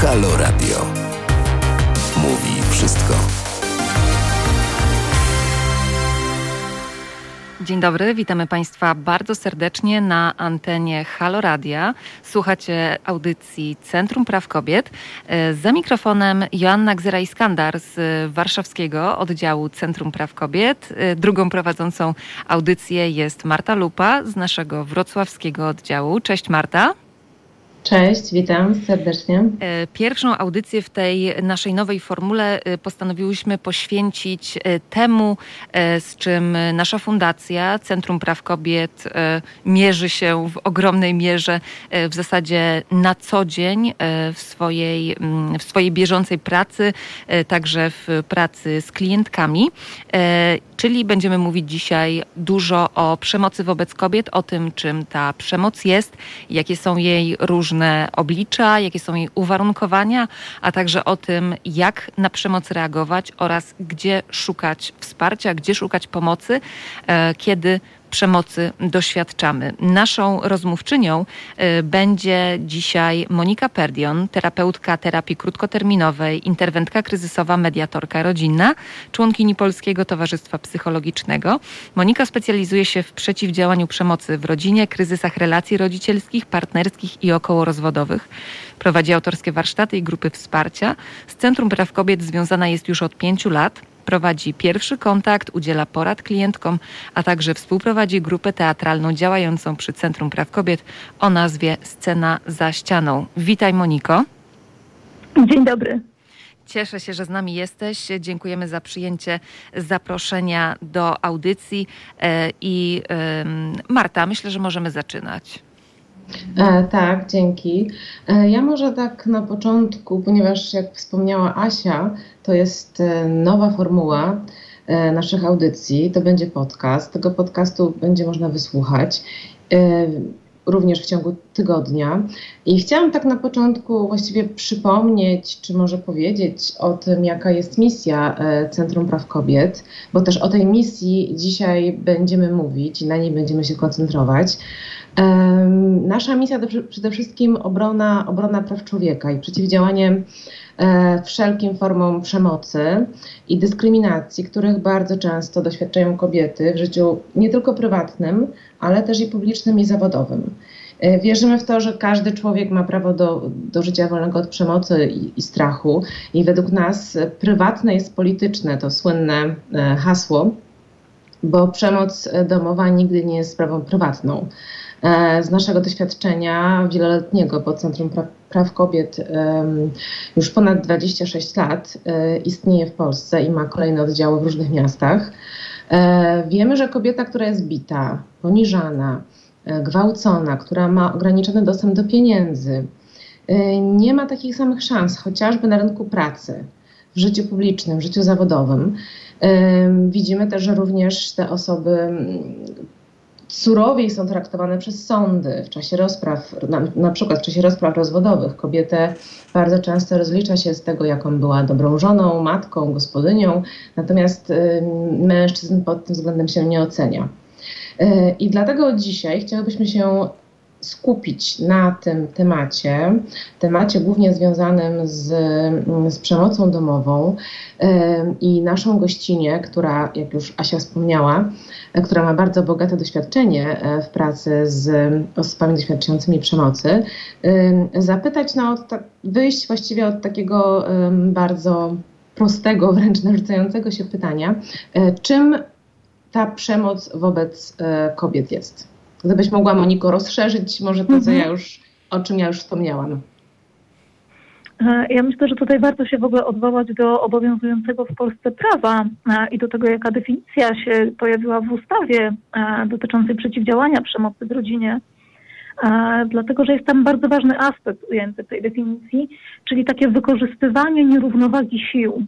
Halo Radio. Mówi wszystko. Dzień dobry, witamy Państwa bardzo serdecznie na antenie Halo Radia. Słuchacie audycji Centrum Praw Kobiet. Za mikrofonem Joanna Gzyra-Iskandar z warszawskiego oddziału Centrum Praw Kobiet. Drugą prowadzącą audycję jest Marta Lupa z naszego wrocławskiego oddziału. Cześć Marta. Cześć, witam serdecznie. Pierwszą audycję w tej naszej nowej formule postanowiłyśmy poświęcić temu, z czym nasza fundacja Centrum Praw Kobiet mierzy się w ogromnej mierze w zasadzie na co dzień w swojej bieżącej pracy, także w pracy z klientkami. Czyli będziemy mówić dzisiaj dużo o przemocy wobec kobiet, o tym, czym ta przemoc jest, jakie są jej różne oblicza, jakie są jej uwarunkowania, a także o tym, jak na przemoc reagować oraz gdzie szukać wsparcia, gdzie szukać pomocy, kiedy przemocy doświadczamy. Naszą rozmówczynią będzie dzisiaj Monika Perdion, terapeutka terapii krótkoterminowej, interwentka kryzysowa, mediatorka rodzinna, członkini Polskiego Towarzystwa Psychologicznego. Monika specjalizuje się w przeciwdziałaniu przemocy w rodzinie, kryzysach relacji rodzicielskich, partnerskich i okołorozwodowych. Prowadzi autorskie warsztaty i grupy wsparcia. Z Centrum Praw Kobiet związana jest już od 5 lat. Prowadzi pierwszy kontakt, udziela porad klientkom, a także współprowadzi grupę teatralną działającą przy Centrum Praw Kobiet o nazwie Scena za ścianą. Witaj Moniko. Dzień dobry. Cieszę się, że z nami jesteś. Dziękujemy za przyjęcie zaproszenia do audycji. I Marta, myślę, że możemy zaczynać. Tak, dzięki. Ja może tak na początku, ponieważ jak wspomniała Asia, to jest nowa formuła naszych audycji, to będzie podcast. Tego podcastu będzie można wysłuchać również w ciągu tygodnia. I chciałam tak na początku właściwie przypomnieć, czy może powiedzieć o tym, jaka jest misja Centrum Praw Kobiet, bo też o tej misji dzisiaj będziemy mówić i na niej będziemy się koncentrować. Nasza misja to przede wszystkim obrona praw człowieka i przeciwdziałanie wszelkim formom przemocy i dyskryminacji, których bardzo często doświadczają kobiety w życiu nie tylko prywatnym, ale też i publicznym i zawodowym. Wierzymy w to, że każdy człowiek ma prawo do życia wolnego od przemocy i strachu i według nas prywatne jest polityczne, to słynne hasło, bo przemoc domowa nigdy nie jest sprawą prywatną. Z naszego doświadczenia wieloletniego, bo Centrum Praw Kobiet już ponad 26 lat istnieje w Polsce i ma kolejne oddziały w różnych miastach, wiemy, że kobieta, która jest bita, poniżana, gwałcona, która ma ograniczony dostęp do pieniędzy, nie ma takich samych szans, chociażby na rynku pracy, w życiu publicznym, w życiu zawodowym. Widzimy też, że również te osoby surowiej są traktowane przez sądy w czasie rozpraw, na przykład w czasie rozpraw rozwodowych. Kobietę bardzo często rozlicza się z tego, jaką była dobrą żoną, matką, gospodynią, natomiast mężczyzn pod tym względem się nie ocenia. I dlatego dzisiaj chciałybyśmy się skupić na tym temacie głównie związanym z przemocą domową i naszą gościnię, która, jak już Asia wspomniała, która ma bardzo bogate doświadczenie w pracy z osobami doświadczającymi przemocy, zapytać, wyjść właściwie od takiego bardzo prostego, wręcz narzucającego się pytania, czym ta przemoc wobec kobiet jest. Gdybyś mogła, Moniko, rozszerzyć może to, co o czym ja już wspomniałam. Ja myślę, że tutaj warto się w ogóle odwołać do obowiązującego w Polsce prawa i do tego, jaka definicja się pojawiła w ustawie dotyczącej przeciwdziałania przemocy w rodzinie, dlatego, że jest tam bardzo ważny aspekt ujęty w tej definicji, czyli takie wykorzystywanie nierównowagi sił.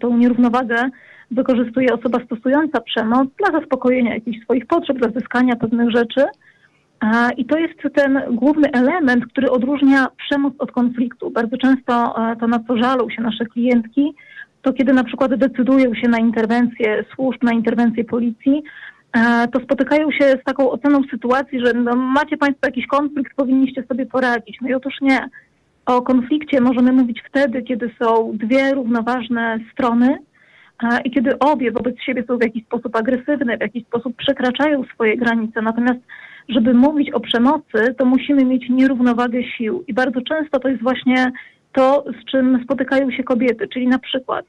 Tą nierównowagę wykorzystuje osoba stosująca przemoc dla zaspokojenia jakichś swoich potrzeb, dla zyskania pewnych rzeczy. I to jest ten główny element, który odróżnia przemoc od konfliktu. Bardzo często to, na co żalą się nasze klientki, to kiedy na przykład decydują się na interwencję służb, na interwencję policji, to spotykają się z taką oceną sytuacji, że macie Państwo jakiś konflikt, powinniście sobie poradzić. No i otóż nie. O konflikcie możemy mówić wtedy, kiedy są dwie równoważne strony i kiedy obie wobec siebie są w jakiś sposób agresywne, w jakiś sposób przekraczają swoje granice. Natomiast żeby mówić o przemocy, to musimy mieć nierównowagę sił. I bardzo często to jest właśnie to, z czym spotykają się kobiety, czyli na przykład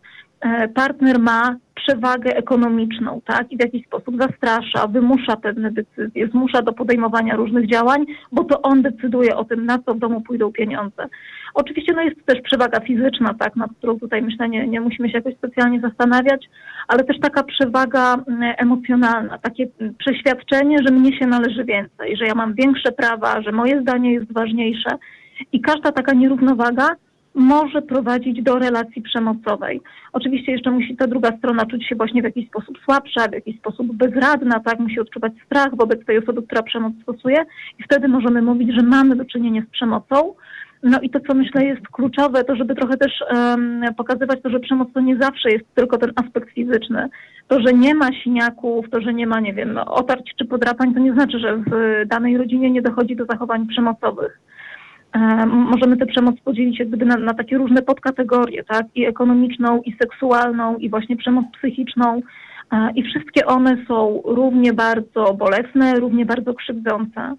partner ma przewagę ekonomiczną, tak? I w jakiś sposób zastrasza, wymusza pewne decyzje, zmusza do podejmowania różnych działań, bo to on decyduje o tym, na co w domu pójdą pieniądze. Oczywiście jest też przewaga fizyczna, tak, nad którą tutaj myślę nie musimy się jakoś specjalnie zastanawiać, ale też taka przewaga emocjonalna, takie przeświadczenie, że mnie się należy więcej, że ja mam większe prawa, że moje zdanie jest ważniejsze i każda taka nierównowaga może prowadzić do relacji przemocowej. Oczywiście jeszcze musi ta druga strona czuć się właśnie w jakiś sposób słabsza, w jakiś sposób bezradna, tak, musi odczuwać strach wobec tej osoby, która przemoc stosuje i wtedy możemy mówić, że mamy do czynienia z przemocą. No i to, co myślę jest kluczowe, to żeby trochę też pokazywać to, że przemoc to nie zawsze jest tylko ten aspekt fizyczny. To, że nie ma siniaków, to, że nie ma, nie wiem, otarć czy podrapań, to nie znaczy, że w danej rodzinie nie dochodzi do zachowań przemocowych. Możemy tę przemoc podzielić jakby na takie różne podkategorie, tak? I ekonomiczną, i seksualną, i właśnie przemoc psychiczną. I wszystkie one są równie bardzo bolesne, równie bardzo krzywdzące.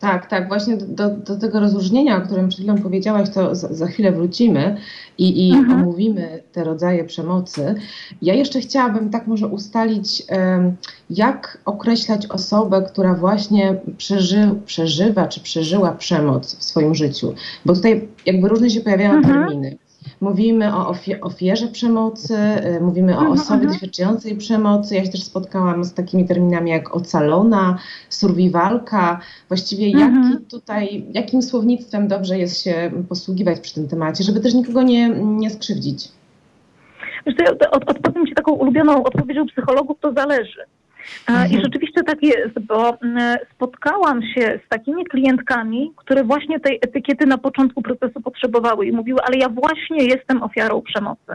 Tak, tak. Właśnie do tego rozróżnienia, o którym przed chwilą powiedziałaś, to za chwilę wrócimy i omówimy te rodzaje przemocy. Ja jeszcze chciałabym tak może ustalić, jak określać osobę, która właśnie przeżywa czy przeżyła przemoc w swoim życiu. Bo tutaj jakby różne się pojawiają terminy. Mówimy o ofierze przemocy, mówimy o osobie doświadczającej przemocy. Ja się też spotkałam z takimi terminami jak ocalona, survivalka. Właściwie jakim słownictwem dobrze jest się posługiwać przy tym temacie, żeby też nikogo nie skrzywdzić? Wiesz co, ja odpowiem ci taką ulubioną odpowiedzią psychologów, to zależy. I rzeczywiście tak jest, bo spotkałam się z takimi klientkami, które właśnie tej etykiety na początku procesu potrzebowały i mówiły, ale ja właśnie jestem ofiarą przemocy.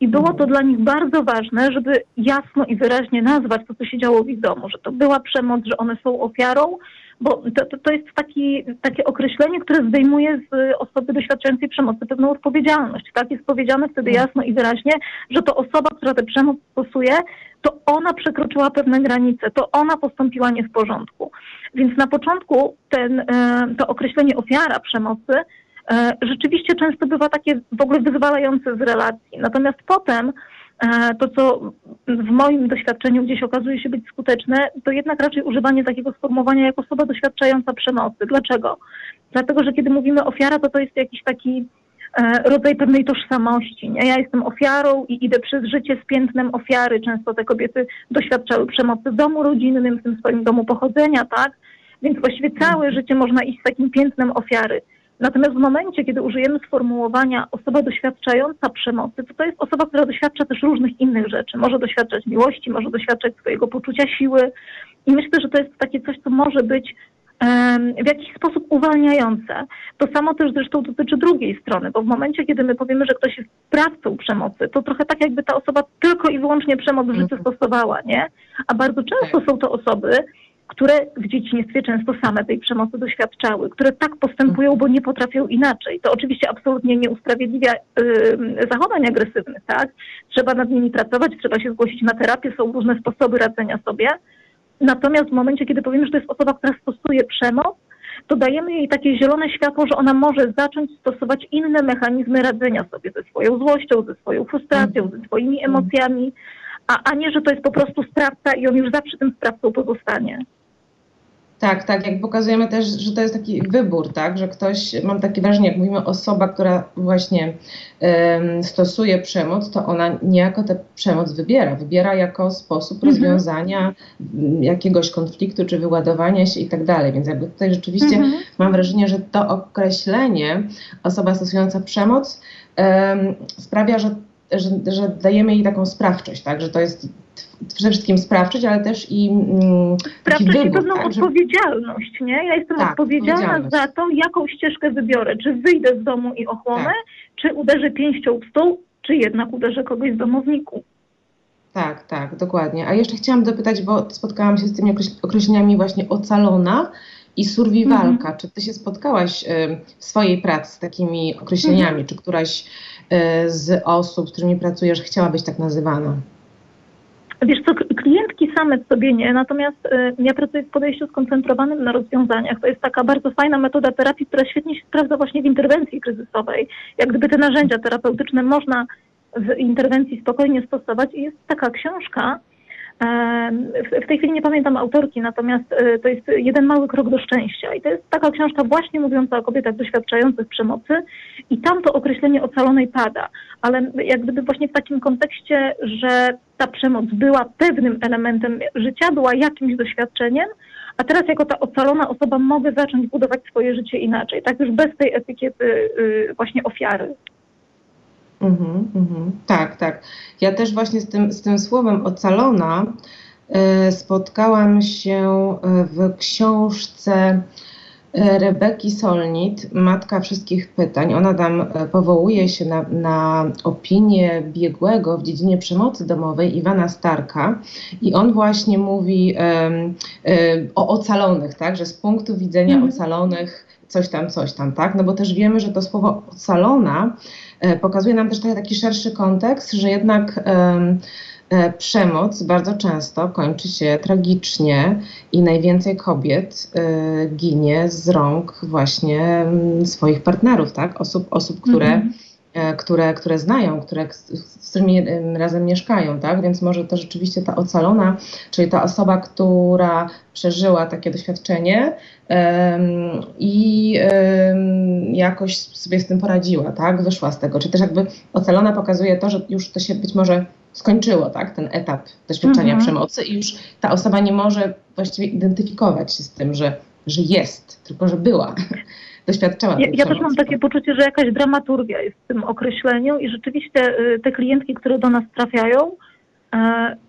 I było to dla nich bardzo ważne, żeby jasno i wyraźnie nazwać to, co się działo w ich domu, że to była przemoc, że one są ofiarą, bo to jest takie określenie, które zdejmuje z osoby doświadczającej przemocy pewną odpowiedzialność. Tak jest powiedziane wtedy jasno i wyraźnie, że to osoba, która tę przemoc stosuje, to ona przekroczyła pewne granice, to ona postąpiła nie w porządku. Więc na początku to określenie ofiara przemocy rzeczywiście często bywa takie w ogóle wyzwalające z relacji. Natomiast potem to, co w moim doświadczeniu gdzieś okazuje się być skuteczne, to jednak raczej używanie takiego sformułowania jak osoba doświadczająca przemocy. Dlaczego? Dlatego, że kiedy mówimy ofiara, to jest jakiś taki rodzaj pewnej tożsamości. Nie? Ja jestem ofiarą i idę przez życie z piętnem ofiary. Często te kobiety doświadczały przemocy w domu rodzinnym, w tym swoim domu pochodzenia, tak? Więc właściwie całe życie można iść z takim piętnem ofiary. Natomiast w momencie, kiedy użyjemy sformułowania osoba doświadczająca przemocy, to jest osoba, która doświadcza też różnych innych rzeczy. Może doświadczać miłości, może doświadczać swojego poczucia siły. I myślę, że to jest takie coś, co może być w jakiś sposób uwalniające. To samo też zresztą dotyczy drugiej strony, bo w momencie, kiedy my powiemy, że ktoś jest sprawcą przemocy, to trochę tak jakby ta osoba tylko i wyłącznie przemoc w życiu stosowała, nie? A bardzo często są to osoby, które w dzieciństwie często same tej przemocy doświadczały, które tak postępują, bo nie potrafią inaczej. To oczywiście absolutnie nie usprawiedliwia zachowań agresywnych, tak? Trzeba nad nimi pracować, trzeba się zgłosić na terapię, są różne sposoby radzenia sobie. Natomiast w momencie, kiedy powiemy, że to jest osoba, która stosuje przemoc, to dajemy jej takie zielone światło, że ona może zacząć stosować inne mechanizmy radzenia sobie ze swoją złością, ze swoją frustracją, ze swoimi emocjami, a nie, że to jest po prostu sprawca i on już zawsze tym sprawcą pozostanie. Tak, tak, jak pokazujemy też, że to jest taki wybór, tak, że ktoś, mam takie wrażenie, jak mówimy osoba, która właśnie stosuje przemoc, to ona niejako tę przemoc wybiera jako sposób rozwiązania jakiegoś konfliktu, czy wyładowania się i tak dalej, więc jakby tutaj rzeczywiście mam wrażenie, że to określenie osoba stosująca przemoc sprawia, że dajemy jej taką sprawczość, tak, że to jest przede wszystkim sprawczyć, ale też i sprawczyć i pewną odpowiedzialność, nie? Ja jestem odpowiedzialna za to, jaką ścieżkę wybiorę. Czy wyjdę z domu i ochłonę, czy uderzę pięścią w stół, czy jednak uderzę kogoś z domowników. Tak, tak, dokładnie. A jeszcze chciałam dopytać, bo spotkałam się z tymi określeniami właśnie ocalona i survivalka. Mhm. Czy ty się spotkałaś w swojej pracy z takimi określeniami? Mhm. Czy któraś z osób, z którymi pracujesz, chciała być tak nazywana? Wiesz co, klientki same sobie nie, natomiast ja pracuję w podejściu skoncentrowanym na rozwiązaniach. To jest taka bardzo fajna metoda terapii, która świetnie się sprawdza właśnie w interwencji kryzysowej. Jak gdyby te narzędzia terapeutyczne można w interwencji spokojnie stosować. I jest taka książka, w tej chwili nie pamiętam autorki, natomiast to jest Jeden mały krok do szczęścia. I to jest taka książka właśnie mówiąca o kobietach doświadczających przemocy i tam to określenie ocalonej pada. Ale jak gdyby właśnie w takim kontekście, że ta przemoc była pewnym elementem życia, była jakimś doświadczeniem, a teraz jako ta ocalona osoba mogę zacząć budować swoje życie inaczej. Tak już bez tej etykiety właśnie ofiary. Mm-hmm, mm-hmm. Tak, tak. Ja też właśnie z tym słowem ocalona spotkałam się w książce Rebeki Solnit, Matka wszystkich pytań. Ona tam powołuje się na opinię biegłego w dziedzinie przemocy domowej Evana Starka i on właśnie mówi o ocalonych, tak, że z punktu widzenia ocalonych coś tam, tak, no bo też wiemy, że to słowo ocalona pokazuje nam też taki szerszy kontekst, że jednak przemoc bardzo często kończy się tragicznie i najwięcej kobiet ginie z rąk właśnie swoich partnerów, tak? Osób, które znają, z którymi razem mieszkają, tak? Więc może to rzeczywiście ta ocalona, czyli ta osoba, która przeżyła takie doświadczenie i jakoś sobie z tym poradziła, tak? Wyszła z tego. Czy też jakby ocalona pokazuje to, że już to się być może skończyło, tak? Ten etap doświadczenia przemocy i już ta osoba nie może właściwie identyfikować się z tym, że jest, tylko że była. Ja też mam takie poczucie, że jakaś dramaturgia jest w tym określeniu i rzeczywiście te klientki, które do nas trafiają,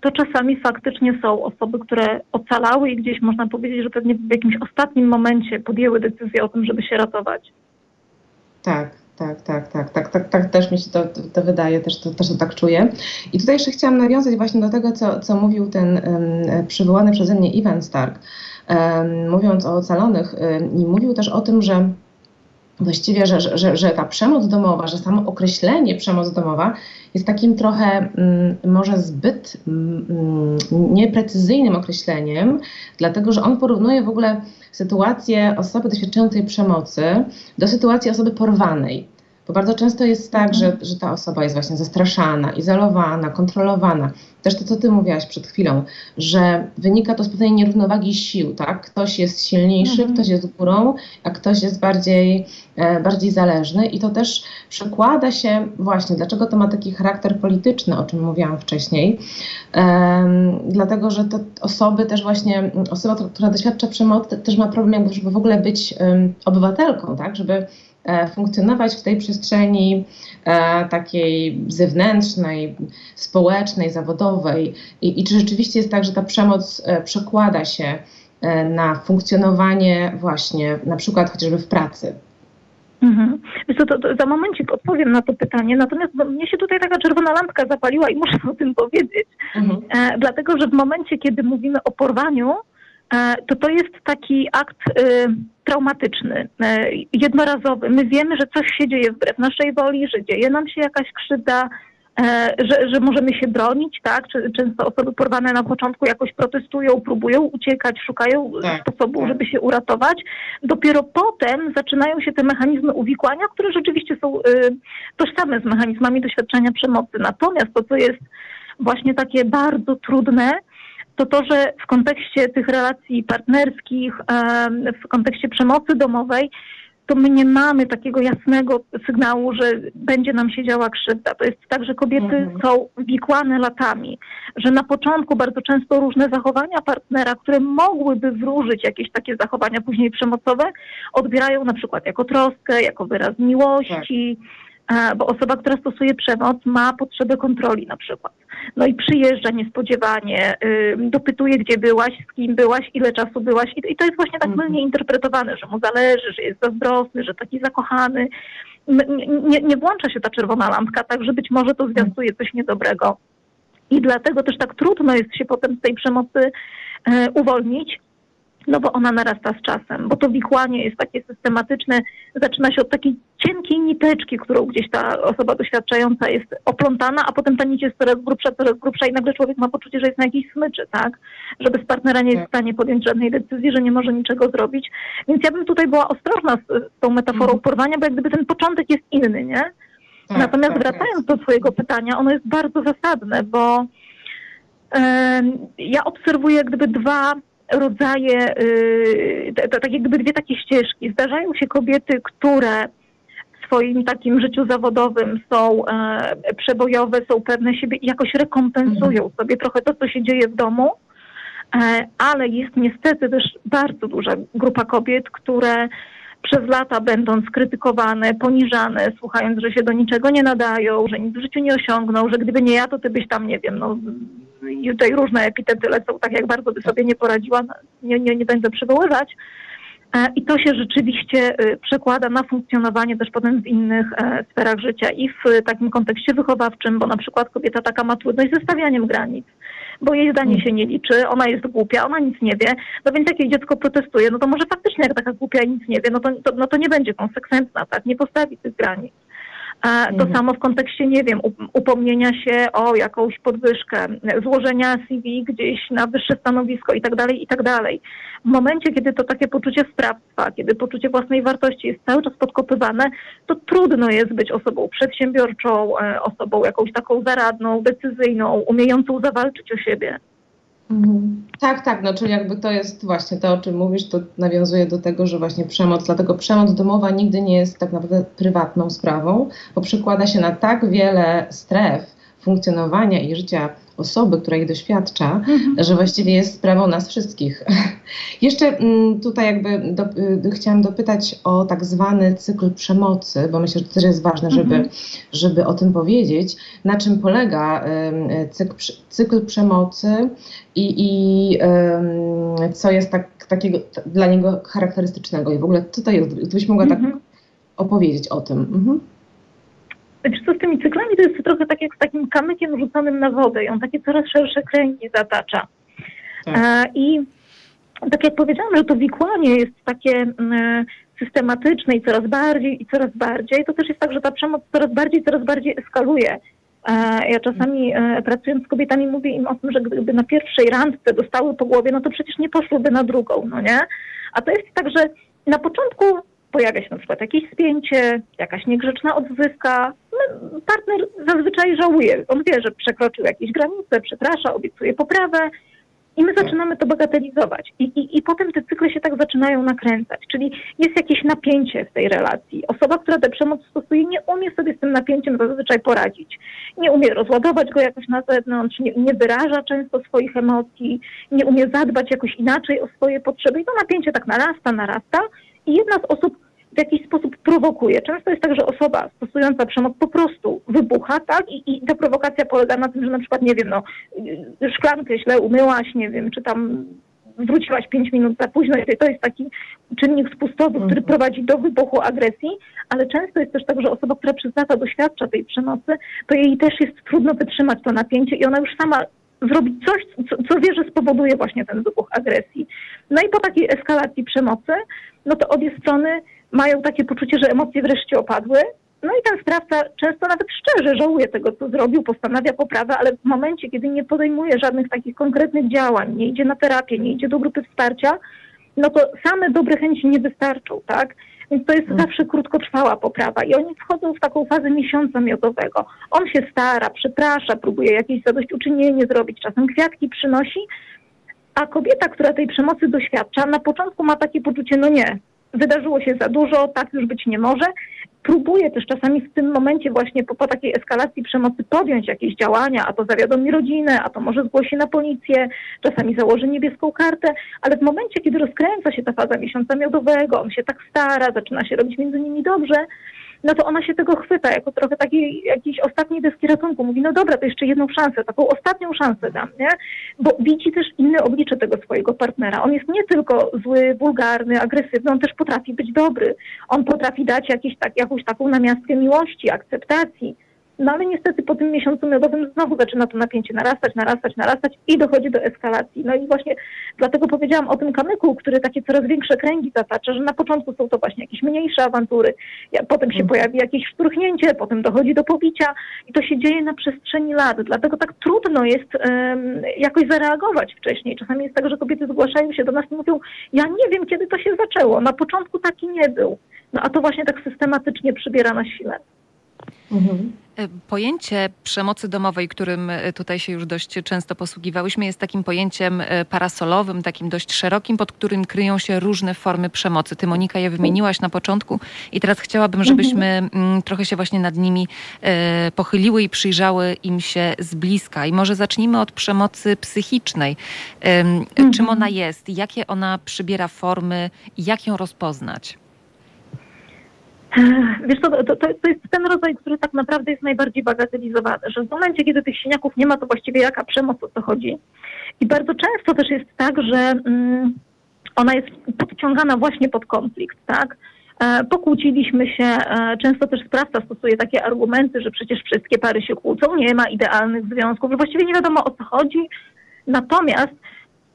to czasami faktycznie są osoby, które ocalały i gdzieś można powiedzieć, że pewnie w jakimś ostatnim momencie podjęły decyzję o tym, żeby się ratować. Tak, też mi się to wydaje, też to tak czuję. I tutaj jeszcze chciałam nawiązać właśnie do tego, co mówił ten przywołany przeze mnie Evan Stark, mówiąc o ocalonych i mówił też o tym, że właściwie, że ta przemoc domowa, że samo określenie przemoc domowa jest takim trochę może zbyt nieprecyzyjnym określeniem, dlatego że on porównuje w ogóle sytuację osoby doświadczającej przemocy do sytuacji osoby porwanej. Bo bardzo często jest tak, że ta osoba jest właśnie zastraszana, izolowana, kontrolowana. Też to, co ty mówiłaś przed chwilą, że wynika to z pewnej nierównowagi sił, tak? Ktoś jest silniejszy, ktoś jest górą, a ktoś jest bardziej zależny i to też przekłada się właśnie, dlaczego to ma taki charakter polityczny, o czym mówiłam wcześniej, dlatego, że te osoby też właśnie, osoba, która doświadcza przemocy, też ma problem, żeby w ogóle być obywatelką, tak? Żeby funkcjonować w tej przestrzeni takiej zewnętrznej, społecznej, zawodowej. I czy rzeczywiście jest tak, że ta przemoc przekłada się na funkcjonowanie właśnie na przykład chociażby w pracy? Mhm. Wiesz co, to za momencik odpowiem na to pytanie, natomiast mnie się tutaj taka czerwona lampka zapaliła i muszę o tym powiedzieć, dlatego że w momencie, kiedy mówimy o porwaniu, to jest taki akt traumatyczny, jednorazowy. My wiemy, że coś się dzieje wbrew naszej woli, że dzieje nam się jakaś krzywda, że możemy się bronić, tak? Często osoby porwane na początku jakoś protestują, próbują uciekać, szukają sposobu, żeby się uratować. Dopiero potem zaczynają się te mechanizmy uwikłania, które rzeczywiście są tożsame z mechanizmami doświadczenia przemocy. Natomiast to, co jest właśnie takie bardzo trudne, to, że w kontekście tych relacji partnerskich, w kontekście przemocy domowej, to my nie mamy takiego jasnego sygnału, że będzie nam się działa krzywda. To jest tak, że kobiety są wikłane latami, że na początku bardzo często różne zachowania partnera, które mogłyby wróżyć jakieś takie zachowania później przemocowe, odbierają na przykład jako troskę, jako wyraz miłości, bo osoba, która stosuje przemoc, ma potrzebę kontroli na przykład. No i przyjeżdża niespodziewanie, dopytuje, gdzie byłaś, z kim byłaś, ile czasu byłaś. I to jest właśnie tak mylnie interpretowane, że mu zależy, że jest zazdrosny, że taki zakochany. Nie włącza się ta czerwona lampka, tak, że być może to zwiastuje coś niedobrego. I dlatego też tak trudno jest się potem z tej przemocy uwolnić. no bo ona narasta z czasem, bo to wikłanie jest takie systematyczne, zaczyna się od takiej cienkiej niteczki, którą gdzieś ta osoba doświadczająca jest oplątana, a potem ta nić jest coraz grubsza i nagle człowiek ma poczucie, że jest na jakiejś smyczy, tak? Że bez partnera nie jest w stanie podjąć żadnej decyzji, że nie może niczego zrobić. Więc ja bym tutaj była ostrożna z tą metaforą porwania, bo jak gdyby ten początek jest inny, nie? Natomiast wracając do twojego pytania, ono jest bardzo zasadne, bo ja obserwuję jak gdyby dwa rodzaje, tak jakby dwie takie ścieżki. Zdarzają się kobiety, które w swoim takim życiu zawodowym są przebojowe, są pewne siebie i jakoś rekompensują sobie trochę to, co się dzieje w domu, ale jest niestety też bardzo duża grupa kobiet, które przez lata będąc krytykowane, poniżane, słuchając, że się do niczego nie nadają, że nic w życiu nie osiągną, że gdyby nie ja, to ty byś tam, nie wiem, no i tutaj różne epitety lecą, tak jak bardzo by sobie nie poradziła, nie będę przywoływać. I to się rzeczywiście przekłada na funkcjonowanie też potem w innych sferach życia i w takim kontekście wychowawczym, bo na przykład kobieta taka ma trudność ze stawianiem granic, bo jej zdanie się nie liczy, ona jest głupia, ona nic nie wie, no więc jak jej dziecko protestuje, no to może faktycznie jak taka głupia i nic nie wie, no to nie będzie konsekwentna, tak, nie postawi tych granic. To samo w kontekście, nie wiem, upomnienia się o jakąś podwyżkę, złożenia CV gdzieś na wyższe stanowisko i tak dalej, i tak dalej. W momencie, kiedy to takie poczucie sprawstwa, kiedy poczucie własnej wartości jest cały czas podkopywane, to trudno jest być osobą przedsiębiorczą, osobą jakąś taką zaradną, decyzyjną, umiejącą zawalczyć o siebie. Tak, no czyli jakby to jest właśnie to, o czym mówisz, to nawiązuje do tego, że właśnie przemoc, dlatego przemoc domowa nigdy nie jest tak naprawdę prywatną sprawą, bo przekłada się na tak wiele stref funkcjonowania i życia osoby, która ich doświadcza, że właściwie jest sprawą nas wszystkich. Jeszcze tutaj jakby chciałam dopytać o tak zwany cykl przemocy, bo myślę, że to też jest ważne, żeby o tym powiedzieć. Na czym polega cykl przemocy i co jest takiego dla niego charakterystycznego i w ogóle tutaj, gdybyś mogła tak opowiedzieć o tym. Wiesz co, z tymi cyklami to jest trochę tak jak z takim kamykiem rzuconym na wodę i on takie coraz szersze kręgi zatacza. I tak jak powiedziałam, że to wikłanie jest takie systematyczne i coraz bardziej, to też jest tak, że ta przemoc coraz bardziej eskaluje. Ja czasami pracując z kobietami mówię im o tym, że gdyby na pierwszej randce dostały po głowie, no to przecież nie poszłyby na drugą, no nie? A to jest tak, że na początku pojawia się na przykład jakieś spięcie, jakaś niegrzeczna odzywka. Partner zazwyczaj żałuje. On wie, że przekroczył jakieś granice, przeprasza, obiecuje poprawę i my zaczynamy to bagatelizować. I potem te cykle się tak zaczynają nakręcać. Czyli jest jakieś napięcie w tej relacji. Osoba, która tę przemoc stosuje, nie umie sobie z tym napięciem zazwyczaj poradzić. Nie umie rozładować go jakoś na zewnątrz, nie wyraża często swoich emocji, nie umie zadbać jakoś inaczej o swoje potrzeby. I to napięcie tak narasta. I jedna z osób w jakiś sposób prowokuje. Często jest tak, że osoba stosująca przemoc po prostu wybucha, tak? I ta prowokacja polega na tym, że na przykład, nie wiem, no szklankę źle umyłaś, nie wiem, czy tam wróciłaś 5 minut za późno. I to jest taki czynnik spustowy, który prowadzi do wybuchu agresji, ale często jest też tak, że osoba, która przez lata doświadcza tej przemocy, to jej też jest trudno wytrzymać to napięcie i ona już sama zrobi coś, co wie, że spowoduje właśnie ten wybuch agresji. No i po takiej eskalacji przemocy, no to obie strony mają takie poczucie, że emocje wreszcie opadły. No i ten sprawca często nawet szczerze żałuje tego, co zrobił, postanawia poprawę, ale w momencie, kiedy nie podejmuje żadnych takich konkretnych działań, nie idzie na terapię, nie idzie do grupy wsparcia, no to same dobre chęci nie wystarczą, tak? Więc to jest zawsze krótkotrwała poprawa i oni wchodzą w taką fazę miesiąca miodowego. On się stara, przeprasza, próbuje jakieś zadośćuczynienie zrobić, czasem kwiatki przynosi, a kobieta, która tej przemocy doświadcza, na początku ma takie poczucie, no nie, wydarzyło się za dużo, tak już być nie może. Próbuje też czasami w tym momencie właśnie po takiej eskalacji przemocy podjąć jakieś działania, a to zawiadomi rodzinę, a to może zgłosi na policję, czasami założy niebieską kartę, ale w momencie, kiedy rozkręca się ta faza miesiąca miodowego, on się tak stara, zaczyna się robić między nimi dobrze, no to ona się tego chwyta jako trochę takiej jakiejś ostatniej deski ratunku. Mówi, no dobra, to jeszcze jedną szansę, taką ostatnią szansę dam, nie? Bo widzi też inne oblicze tego swojego partnera. On jest nie tylko zły, wulgarny, agresywny, on też potrafi być dobry. On potrafi dać jakąś taką namiastkę miłości, akceptacji. No ale niestety po tym miesiącu miodowym znowu zaczyna to napięcie narastać i dochodzi do eskalacji. No i właśnie dlatego powiedziałam o tym kamyku, który takie coraz większe kręgi zatacza, że na początku są to właśnie jakieś mniejsze awantury, potem się pojawi jakieś szturchnięcie, potem dochodzi do pobicia i to się dzieje na przestrzeni lat. Dlatego tak trudno jest jakoś zareagować wcześniej. Czasami jest tak, że kobiety zgłaszają się do nas i mówią, ja nie wiem, kiedy to się zaczęło, na początku taki nie był. No a to właśnie tak systematycznie przybiera na sile. Mhm. Pojęcie przemocy domowej, którym tutaj się już dość często posługiwałyśmy, jest takim pojęciem parasolowym, takim dość szerokim, pod którym kryją się różne formy przemocy. Ty, Monika, je wymieniłaś na początku i teraz chciałabym, żebyśmy trochę się właśnie nad nimi pochyliły i przyjrzały im się z bliska. I może zacznijmy od przemocy psychicznej. Czym ona jest? Jakie ona przybiera formy? Jak ją rozpoznać? Wiesz co, to jest ten rodzaj, który tak naprawdę jest najbardziej bagatelizowany, że w momencie, kiedy tych siniaków nie ma, to właściwie jaka przemoc, o co chodzi. I bardzo często też jest tak, że ona jest podciągana właśnie pod konflikt, tak? Pokłóciliśmy się, często też sprawca stosuje takie argumenty, że przecież wszystkie pary się kłócą, nie ma idealnych związków, że właściwie nie wiadomo, o co chodzi. Natomiast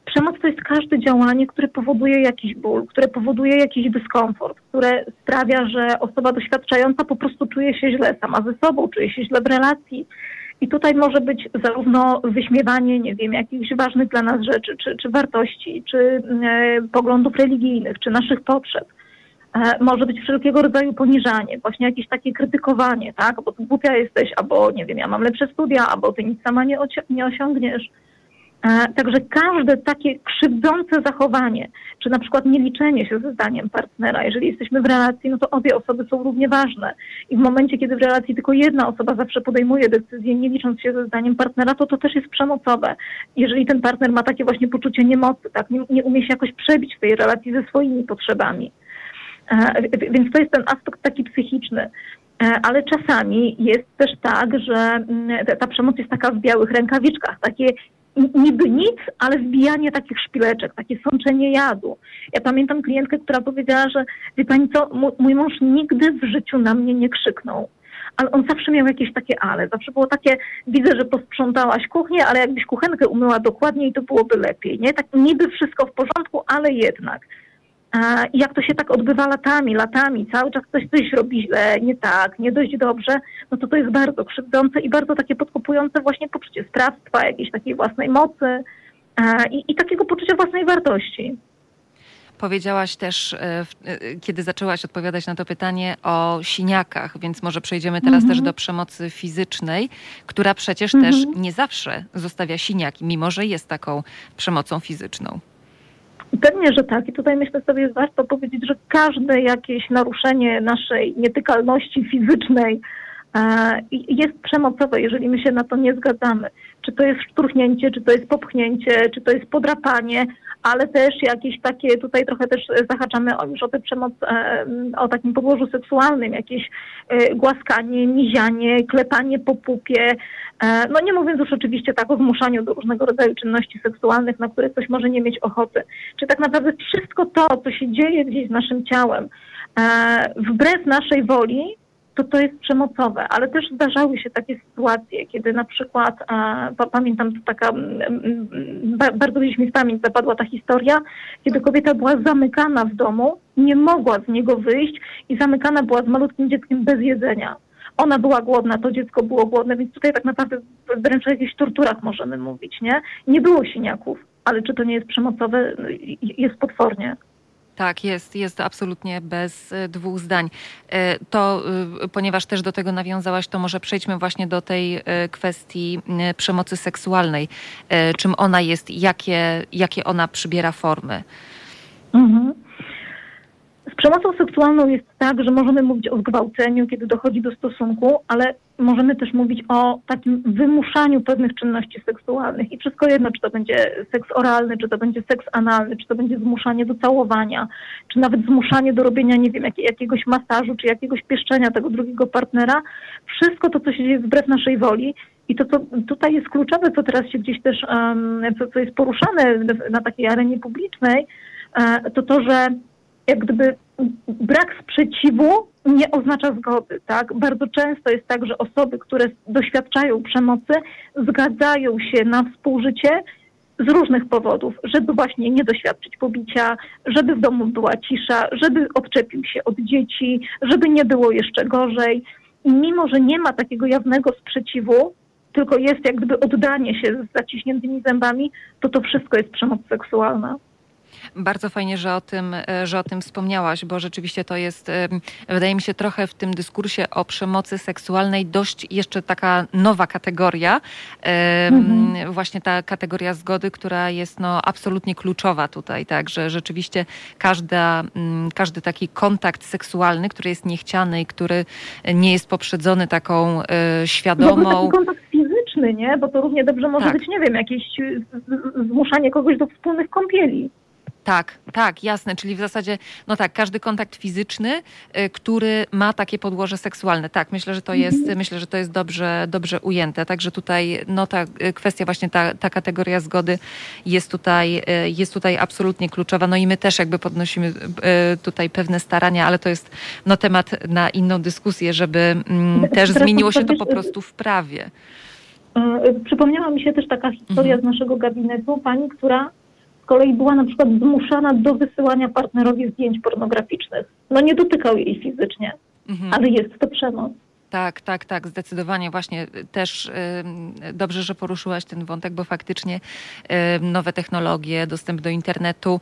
przemoc to jest każde działanie, które powoduje jakiś ból, które powoduje jakiś dyskomfort, które sprawia, że osoba doświadczająca po prostu czuje się źle sama ze sobą, czuje się źle w relacji. I tutaj może być zarówno wyśmiewanie, nie wiem, jakichś ważnych dla nas rzeczy, czy wartości, czy poglądów religijnych, czy naszych potrzeb. Może być wszelkiego rodzaju poniżanie, właśnie jakieś takie krytykowanie, tak? Bo ty głupia jesteś, albo nie wiem, ja mam lepsze studia, albo ty nic sama nie osiągniesz. Także każde takie krzywdzące zachowanie, czy na przykład nieliczenie się ze zdaniem partnera, jeżeli jesteśmy w relacji, no to obie osoby są równie ważne. I w momencie, kiedy w relacji tylko jedna osoba zawsze podejmuje decyzję, nie licząc się ze zdaniem partnera, to też jest przemocowe. Jeżeli ten partner ma takie właśnie poczucie niemocy, tak, nie umie się jakoś przebić w tej relacji ze swoimi potrzebami. Więc to jest ten aspekt taki psychiczny. Ale czasami jest też tak, że ta przemoc jest taka w białych rękawiczkach, takie niby nic, ale wbijanie takich szpileczek, takie sączenie jadu. Ja pamiętam klientkę, która powiedziała, że wie pani co, mój mąż nigdy w życiu na mnie nie krzyknął. Ale on zawsze miał jakieś takie ale. Zawsze było takie, widzę, że posprzątałaś kuchnię, ale jakbyś kuchenkę umyła dokładniej, to byłoby lepiej. Nie? Tak niby wszystko w porządku, ale jednak. I jak to się tak odbywa latami, cały czas ktoś robi źle, nie tak, nie dość dobrze, no to jest bardzo krzywdzące i bardzo takie podkopujące właśnie poczucie sprawstwa, jakiejś takiej własnej mocy i takiego poczucia własnej wartości. Powiedziałaś też, kiedy zaczęłaś odpowiadać na to pytanie o siniakach, więc może przejdziemy teraz też do przemocy fizycznej, która przecież też nie zawsze zostawia siniaki, mimo że jest taką przemocą fizyczną. Pewnie, że tak. I tutaj myślę sobie, warto powiedzieć, że każde jakieś naruszenie naszej nietykalności fizycznej jest przemocowe, jeżeli my się na to nie zgadzamy. Czy to jest szturchnięcie, czy to jest popchnięcie, czy to jest podrapanie, ale też jakieś takie, tutaj trochę też zahaczamy już o tę przemoc, o takim podłożu seksualnym, jakieś głaskanie, mizianie, klepanie po pupie, no nie mówiąc już oczywiście tak o zmuszaniu do różnego rodzaju czynności seksualnych, na które ktoś może nie mieć ochoty. Czy tak naprawdę wszystko to, co się dzieje gdzieś z naszym ciałem, wbrew naszej woli, to jest przemocowe, ale też zdarzały się takie sytuacje, kiedy na przykład, pamiętam, to taka, bardzo gdzieś mi w pamięć zapadła ta historia, kiedy kobieta była zamykana w domu, nie mogła z niego wyjść i zamykana była z malutkim dzieckiem bez jedzenia. Ona była głodna, to dziecko było głodne, więc tutaj tak naprawdę wręcz o jakichś torturach możemy mówić, nie? Nie było siniaków, ale czy to nie jest przemocowe? Jest potwornie. Tak, jest absolutnie bez dwóch zdań. To, ponieważ też do tego nawiązałaś, to może przejdźmy właśnie do tej kwestii przemocy seksualnej. Czym ona jest i jakie ona przybiera formy? Z przemocą seksualną jest tak, że możemy mówić o zgwałceniu, kiedy dochodzi do stosunku, ale możemy też mówić o takim wymuszaniu pewnych czynności seksualnych i wszystko jedno, czy to będzie seks oralny, czy to będzie seks analny, czy to będzie zmuszanie do całowania, czy nawet zmuszanie do robienia, nie wiem, jakiegoś masażu, czy jakiegoś pieszczenia tego drugiego partnera. Wszystko to, co się dzieje wbrew naszej woli i to, co tutaj jest kluczowe, co teraz się gdzieś też, co jest poruszane na takiej arenie publicznej, to, że jak gdyby brak sprzeciwu nie oznacza zgody, tak? Bardzo często jest tak, że osoby, które doświadczają przemocy, zgadzają się na współżycie z różnych powodów, żeby właśnie nie doświadczyć pobicia, żeby w domu była cisza, żeby odczepił się od dzieci, żeby nie było jeszcze gorzej. I mimo, że nie ma takiego jawnego sprzeciwu, tylko jest jak gdyby oddanie się z zaciśniętymi zębami, to wszystko jest przemoc seksualna. Bardzo fajnie, że o tym wspomniałaś, bo rzeczywiście to jest, wydaje mi się, trochę w tym dyskursie o przemocy seksualnej dość jeszcze taka nowa kategoria, właśnie ta kategoria zgody, która jest absolutnie kluczowa tutaj, tak, że rzeczywiście każdy taki kontakt seksualny, który jest niechciany i który nie jest poprzedzony taką świadomą... fizyczny, nie? Bo to równie dobrze może być, nie wiem, jakieś zmuszanie kogoś do wspólnych kąpieli. Tak, jasne, czyli w zasadzie, każdy kontakt fizyczny, który ma takie podłoże seksualne. Tak, myślę, że to jest dobrze ujęte. Także tutaj, ta kwestia właśnie, ta kategoria zgody jest tutaj absolutnie kluczowa. I my też jakby podnosimy tutaj pewne starania, ale to jest temat na inną dyskusję, żeby też zmieniło się to po prostu w prawie. Przypomniała mi się też taka historia z naszego gabinetu, pani, która z kolei była na przykład zmuszana do wysyłania partnerowi zdjęć pornograficznych. Nie dotykał jej fizycznie, ale jest to przemoc. Tak, zdecydowanie. Właśnie też dobrze, że poruszyłaś ten wątek, bo faktycznie nowe technologie, dostęp do internetu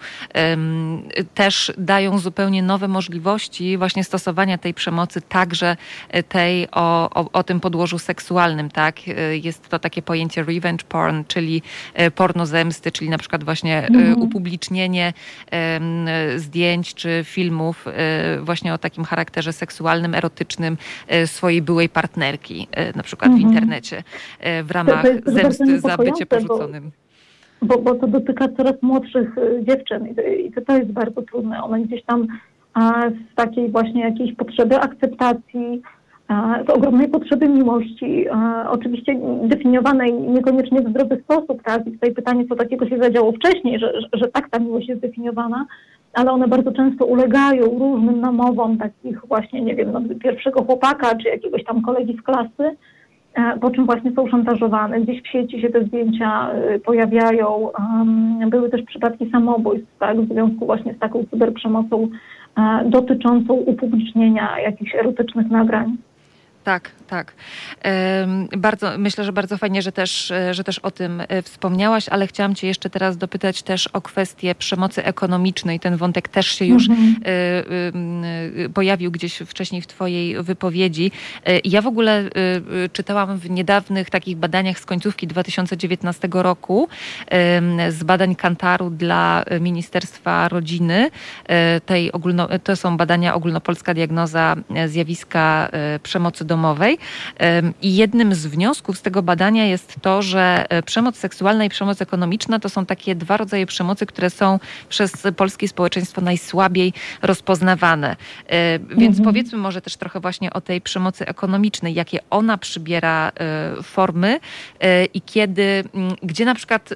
też dają zupełnie nowe możliwości właśnie stosowania tej przemocy, także tej o tym podłożu seksualnym, tak? Jest to takie pojęcie revenge porn, czyli porno zemsty, czyli na przykład właśnie upublicznienie zdjęć czy filmów właśnie o takim charakterze seksualnym, erotycznym swojej byłej partnerki, na przykład w internecie, w ramach zemsty za bycie porzuconym. Bo to dotyka coraz młodszych dziewczyn i to jest bardzo trudne. One gdzieś tam z takiej właśnie jakiejś potrzeby akceptacji, z ogromnej potrzeby miłości, oczywiście definiowanej niekoniecznie w zdrowy sposób, tak? I tutaj pytanie, co takiego się zadziało wcześniej, że tak ta miłość jest definiowana, ale one bardzo często ulegają różnym namowom takich właśnie, nie wiem, pierwszego chłopaka czy jakiegoś tam kolegi z klasy, po czym właśnie są szantażowane. Gdzieś w sieci się te zdjęcia pojawiają. Były też przypadki samobójstw, tak, w związku właśnie z taką cyberprzemocą dotyczącą upublicznienia jakichś erotycznych nagrań. Tak. Myślę, że bardzo fajnie, że też o tym wspomniałaś, ale chciałam cię jeszcze teraz dopytać też o kwestię przemocy ekonomicznej. Ten wątek też się już pojawił gdzieś wcześniej w twojej wypowiedzi. Ja w ogóle czytałam w niedawnych takich badaniach z końcówki 2019 roku, z badań Kantaru dla Ministerstwa Rodziny. To są badania ogólnopolska diagnoza zjawiska przemocy domowej. I jednym z wniosków z tego badania jest to, że przemoc seksualna i przemoc ekonomiczna to są takie dwa rodzaje przemocy, które są przez polskie społeczeństwo najsłabiej rozpoznawane. Więc powiedzmy może też trochę właśnie o tej przemocy ekonomicznej, jakie ona przybiera formy i gdzie na przykład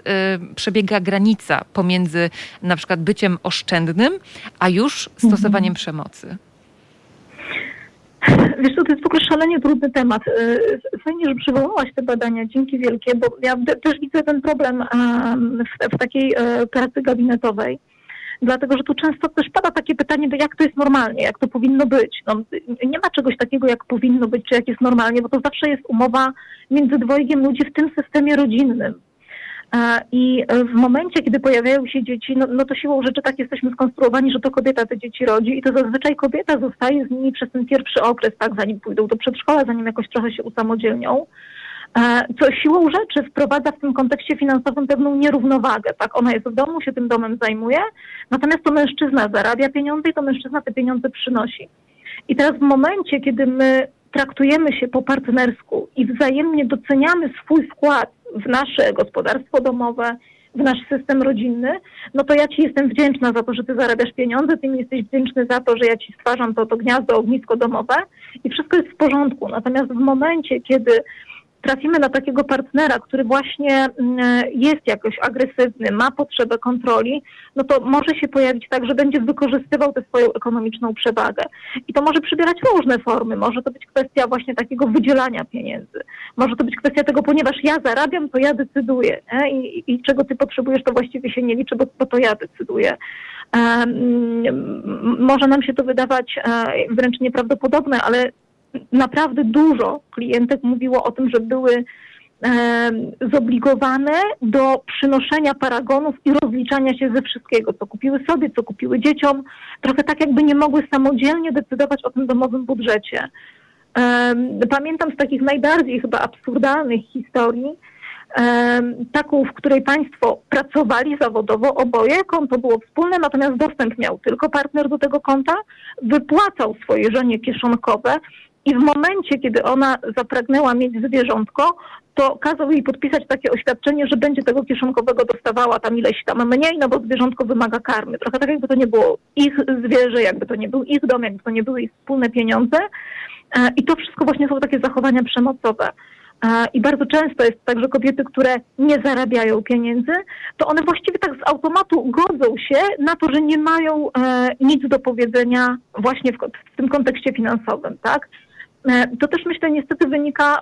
przebiega granica pomiędzy na przykład byciem oszczędnym, a już stosowaniem przemocy. Wiesz co, to jest w ogóle szalenie trudny temat. Fajnie, że przywołałaś te badania, dzięki wielkie, bo ja też widzę ten problem w takiej pracy gabinetowej. Dlatego, że tu często też pada takie pytanie, jak to jest normalnie, jak to powinno być. Nie ma czegoś takiego, jak powinno być, czy jak jest normalnie, bo to zawsze jest umowa między dwojgiem ludzi w tym systemie rodzinnym. I w momencie, kiedy pojawiają się dzieci, to siłą rzeczy tak jesteśmy skonstruowani, że to kobieta te dzieci rodzi i to zazwyczaj kobieta zostaje z nimi przez ten pierwszy okres, tak, zanim pójdą do przedszkola, zanim jakoś trochę się usamodzielnią, co siłą rzeczy wprowadza w tym kontekście finansowym pewną nierównowagę, tak, ona jest w domu, się tym domem zajmuje, natomiast to mężczyzna zarabia pieniądze i to mężczyzna te pieniądze przynosi. I teraz w momencie, kiedy my traktujemy się po partnersku i wzajemnie doceniamy swój wkład w nasze gospodarstwo domowe, w nasz system rodzinny, to ja ci jestem wdzięczna za to, że ty zarabiasz pieniądze, ty mi jesteś wdzięczny za to, że ja ci stwarzam to gniazdo, ognisko domowe i wszystko jest w porządku. Natomiast w momencie, kiedy trafimy na takiego partnera, który właśnie jest jakoś agresywny, ma potrzebę kontroli, no to może się pojawić tak, że będzie wykorzystywał tę swoją ekonomiczną przewagę. I to może przybierać różne formy. Może to być kwestia właśnie takiego wydzielania pieniędzy. Może to być kwestia tego, ponieważ ja zarabiam, to ja decyduję. I czego ty potrzebujesz, to właściwie się nie liczy, bo to ja decyduję. Może nam się to wydawać wręcz nieprawdopodobne, ale naprawdę dużo klientek mówiło o tym, że były zobligowane do przynoszenia paragonów i rozliczania się ze wszystkiego, co kupiły sobie, co kupiły dzieciom. Trochę tak, jakby nie mogły samodzielnie decydować o tym domowym budżecie. Pamiętam z takich najbardziej chyba absurdalnych historii, taką, w której państwo pracowali zawodowo oboje, konto było wspólne, natomiast dostęp miał tylko partner do tego konta, wypłacał swoje żonie kieszonkowe i w momencie, kiedy ona zapragnęła mieć zwierzątko, to kazał jej podpisać takie oświadczenie, że będzie tego kieszonkowego dostawała tam ileś tam mniej, no bo zwierzątko wymaga karmy. Trochę tak, jakby to nie było ich zwierzę, jakby to nie był ich dom, jakby to nie były ich wspólne pieniądze. I to wszystko właśnie są takie zachowania przemocowe. I bardzo często jest tak, że kobiety, które nie zarabiają pieniędzy, to one właściwie tak z automatu godzą się na to, że nie mają nic do powiedzenia właśnie w tym kontekście finansowym, tak? To też myślę niestety wynika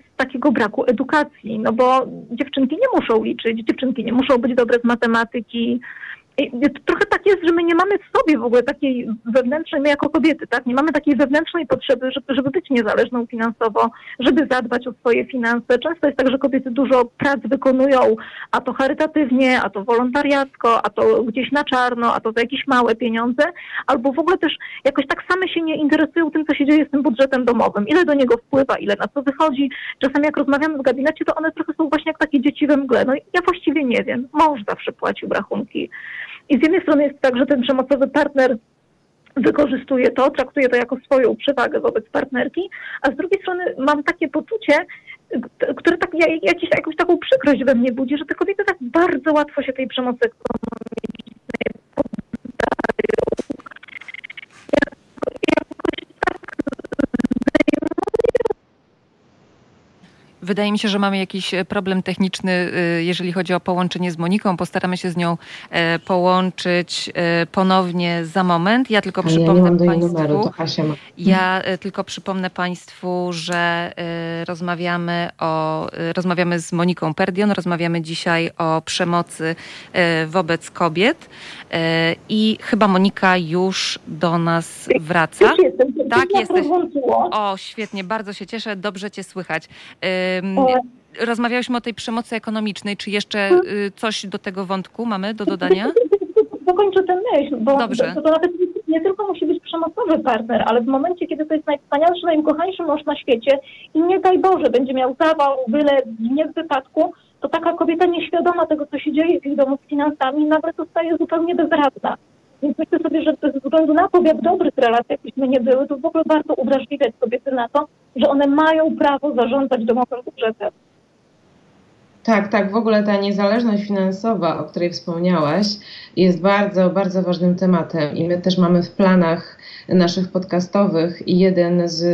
z takiego braku edukacji, no bo dziewczynki nie muszą liczyć, dziewczynki nie muszą być dobre z matematyki. Trochę tak jest, że my nie mamy w sobie w ogóle takiej wewnętrznej, my jako kobiety, tak, nie mamy takiej wewnętrznej potrzeby, żeby być niezależną finansowo, żeby zadbać o swoje finanse. Często jest tak, że kobiety dużo prac wykonują, a to charytatywnie, a to wolontariacko, a to gdzieś na czarno, a to za jakieś małe pieniądze, albo w ogóle też jakoś tak same się nie interesują tym, co się dzieje z tym budżetem domowym, ile do niego wpływa, ile na co wychodzi. Czasami jak rozmawiamy w gabinecie, to one trochę są właśnie jak takie dzieci we mgle. No ja właściwie nie wiem, mąż zawsze płacił rachunki. I z jednej strony jest tak, że ten przemocowy partner wykorzystuje to, traktuje to jako swoją przewagę wobec partnerki, a z drugiej strony mam takie poczucie, które tak, jakąś taką przykrość we mnie budzi, że te kobiety tak bardzo łatwo się tej przemocy ekonomicznej poddają. Wydaje mi się, że mamy jakiś problem techniczny, jeżeli chodzi o połączenie z Moniką. Postaramy się z nią połączyć ponownie za moment. Ja tylko przypomnę Państwu, że rozmawiamy z Moniką Perdion, rozmawiamy dzisiaj o przemocy wobec kobiet i chyba Monika już do nas wraca. Już jestem. Tak, jesteś. O, świetnie, bardzo się cieszę, dobrze cię słychać. Rozmawiałyśmy o tej przemocy ekonomicznej. Czy jeszcze coś do tego wątku mamy do dodania? Dokończę tę myśl, bo to nawet nie tylko musi być przemocowy partner, ale w momencie, kiedy to jest najwspanialszy, najkochańszy mąż na świecie i nie daj Boże, będzie miał zawał, byle nie w wypadku, to taka kobieta nieświadoma tego, co się dzieje w ich domu z finansami, nawet zostaje zupełnie bezradna. Więc myślę sobie, że ze względu na to, jak dobrych relacji jakbyśmy nie były, to w ogóle warto uwrażliwiać kobiety na to, że one mają prawo zarządzać domowym budżetem. Tak, tak. W ogóle ta niezależność finansowa, o której wspomniałaś, jest bardzo, bardzo ważnym tematem i my też mamy w planach naszych podcastowych i jeden z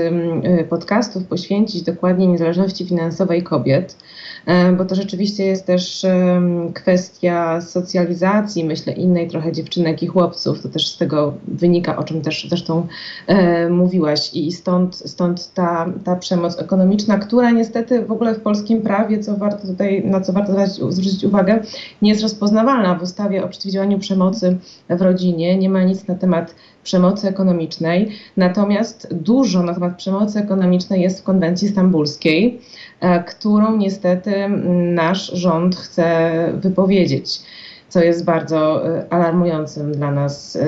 podcastów poświęcić dokładnie niezależności finansowej kobiet, bo to rzeczywiście jest też kwestia socjalizacji, myślę, innej trochę dziewczynek i chłopców. To też z tego wynika, o czym też zresztą mówiłaś i stąd ta przemoc ekonomiczna, która niestety w ogóle w polskim prawie, na co warto zwrócić uwagę, nie jest rozpoznawalna w ustawie o przeciwdziałaniu przemocy w rodzinie. Nie ma nic na temat przemocy ekonomicznej, natomiast dużo na temat przemocy ekonomicznej jest w konwencji stambulskiej, którą niestety nasz rząd chce wypowiedzieć, co jest bardzo alarmującym dla nas,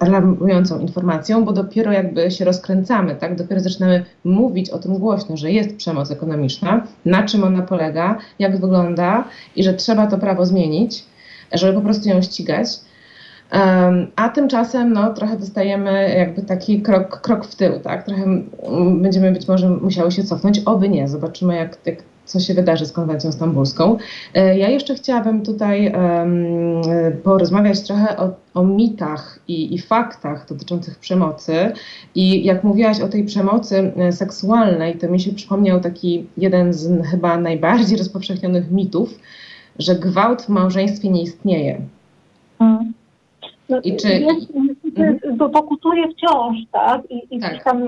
alarmującą informacją, bo dopiero jakby się rozkręcamy, tak? Dopiero zaczynamy mówić o tym głośno, że jest przemoc ekonomiczna, na czym ona polega, jak wygląda i że trzeba to prawo zmienić, żeby po prostu ją ścigać. A tymczasem trochę dostajemy jakby taki krok w tył, tak? Trochę będziemy być może musiały się cofnąć, oby nie. Zobaczymy, jak co się wydarzy z konwencją stambulską. Ja jeszcze chciałabym tutaj porozmawiać trochę o mitach i faktach dotyczących przemocy. I jak mówiłaś o tej przemocy seksualnej, to mi się przypomniał taki jeden z chyba najbardziej rozpowszechnionych mitów, że gwałt w małżeństwie nie istnieje. No, i czy... Bo pokutuje wciąż, tak? I tak. Tam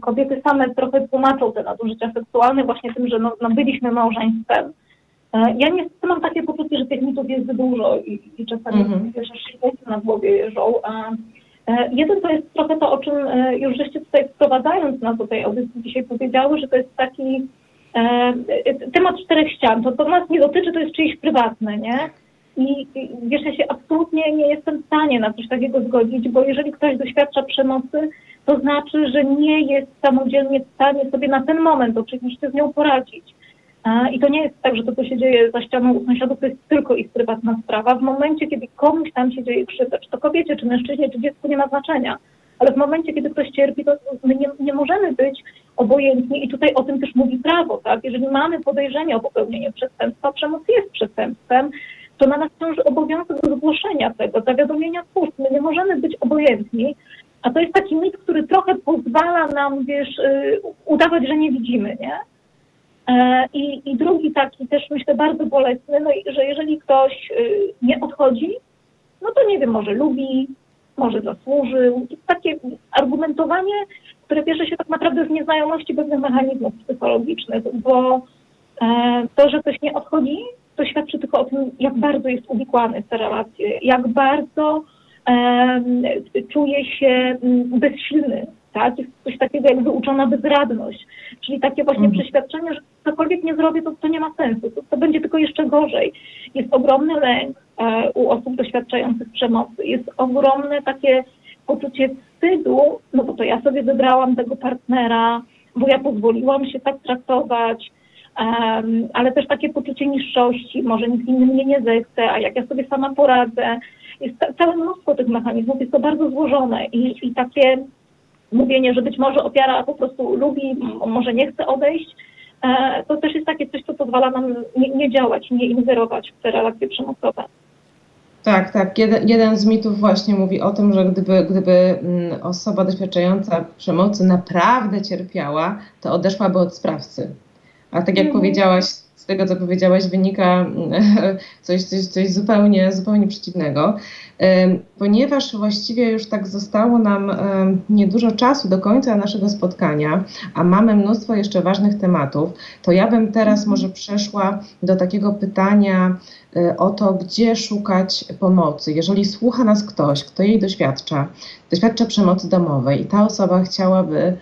kobiety same trochę tłumaczą te nadużycia seksualne właśnie tym, że no byliśmy małżeństwem. Ja niestety mam takie poczucie, że tych mitów jest dużo i czasami że się na głowie jeżdżą. Jeden to jest trochę to, o czym już żeście tutaj wprowadzając nas do tej audycji dzisiaj powiedziały, że to jest taki temat czterech ścian. To nas nie dotyczy, to jest czyjeś prywatne, nie? I wiesz, ja się absolutnie nie jestem w stanie na coś takiego zgodzić, bo jeżeli ktoś doświadcza przemocy, to znaczy, że nie jest samodzielnie w stanie sobie na ten moment oczywiście z nią poradzić. I to nie jest tak, że to, co się dzieje za ścianą u sąsiadów, to jest tylko ich prywatna sprawa. W momencie, kiedy komuś tam się dzieje krzywda, czy to kobiecie, czy mężczyźnie, czy dziecku, nie ma znaczenia. Ale w momencie, kiedy ktoś cierpi, to my nie możemy być obojętni i tutaj o tym też mówi prawo, tak? Jeżeli mamy podejrzenie o popełnienie przestępstwa, przemoc jest przestępstwem, to na nas ciąży obowiązek zgłoszenia tego, zawiadomienia służb. My nie możemy być obojętni, a to jest taki mit, który trochę pozwala nam, wiesz, udawać, że nie widzimy, nie? I drugi taki też, myślę, bardzo bolesny, no, że jeżeli ktoś nie odchodzi, no to nie wiem, może lubi, może zasłużył. I takie argumentowanie, które bierze się tak naprawdę z nieznajomości pewnych mechanizmów psychologicznych, bo to, że ktoś nie odchodzi, to świadczy tylko o tym, jak bardzo jest uwikłany w te relacje, jak bardzo czuje się bezsilny, tak? Jest coś takiego jak wyuczona bezradność, czyli takie właśnie przeświadczenie, że cokolwiek nie zrobię, to nie ma sensu, to będzie tylko jeszcze gorzej. Jest ogromny lęk u osób doświadczających przemocy, jest ogromne takie poczucie wstydu, no bo to ja sobie wybrałam tego partnera, bo ja pozwoliłam się tak traktować, ale też takie poczucie niższości, może nikt inny mnie nie zechce, a jak ja sobie sama poradzę. Jest całe mnóstwo tych mechanizmów, jest to bardzo złożone i takie mówienie, że być może ofiara po prostu lubi, może nie chce odejść, to też jest takie coś, co pozwala nam nie działać, nie ingerować w te relacje przemocowe. Tak, tak. Jeden z mitów właśnie mówi o tym, że gdyby osoba doświadczająca przemocy naprawdę cierpiała, to odeszłaby od sprawcy. A tak jak powiedziałaś, z tego co powiedziałaś wynika coś zupełnie przeciwnego. Ponieważ właściwie już tak zostało nam niedużo czasu do końca naszego spotkania, a mamy mnóstwo jeszcze ważnych tematów, to ja bym teraz może przeszła do takiego pytania o to, gdzie szukać pomocy. Jeżeli słucha nas ktoś, kto jej doświadcza przemocy domowej i ta osoba chciałaby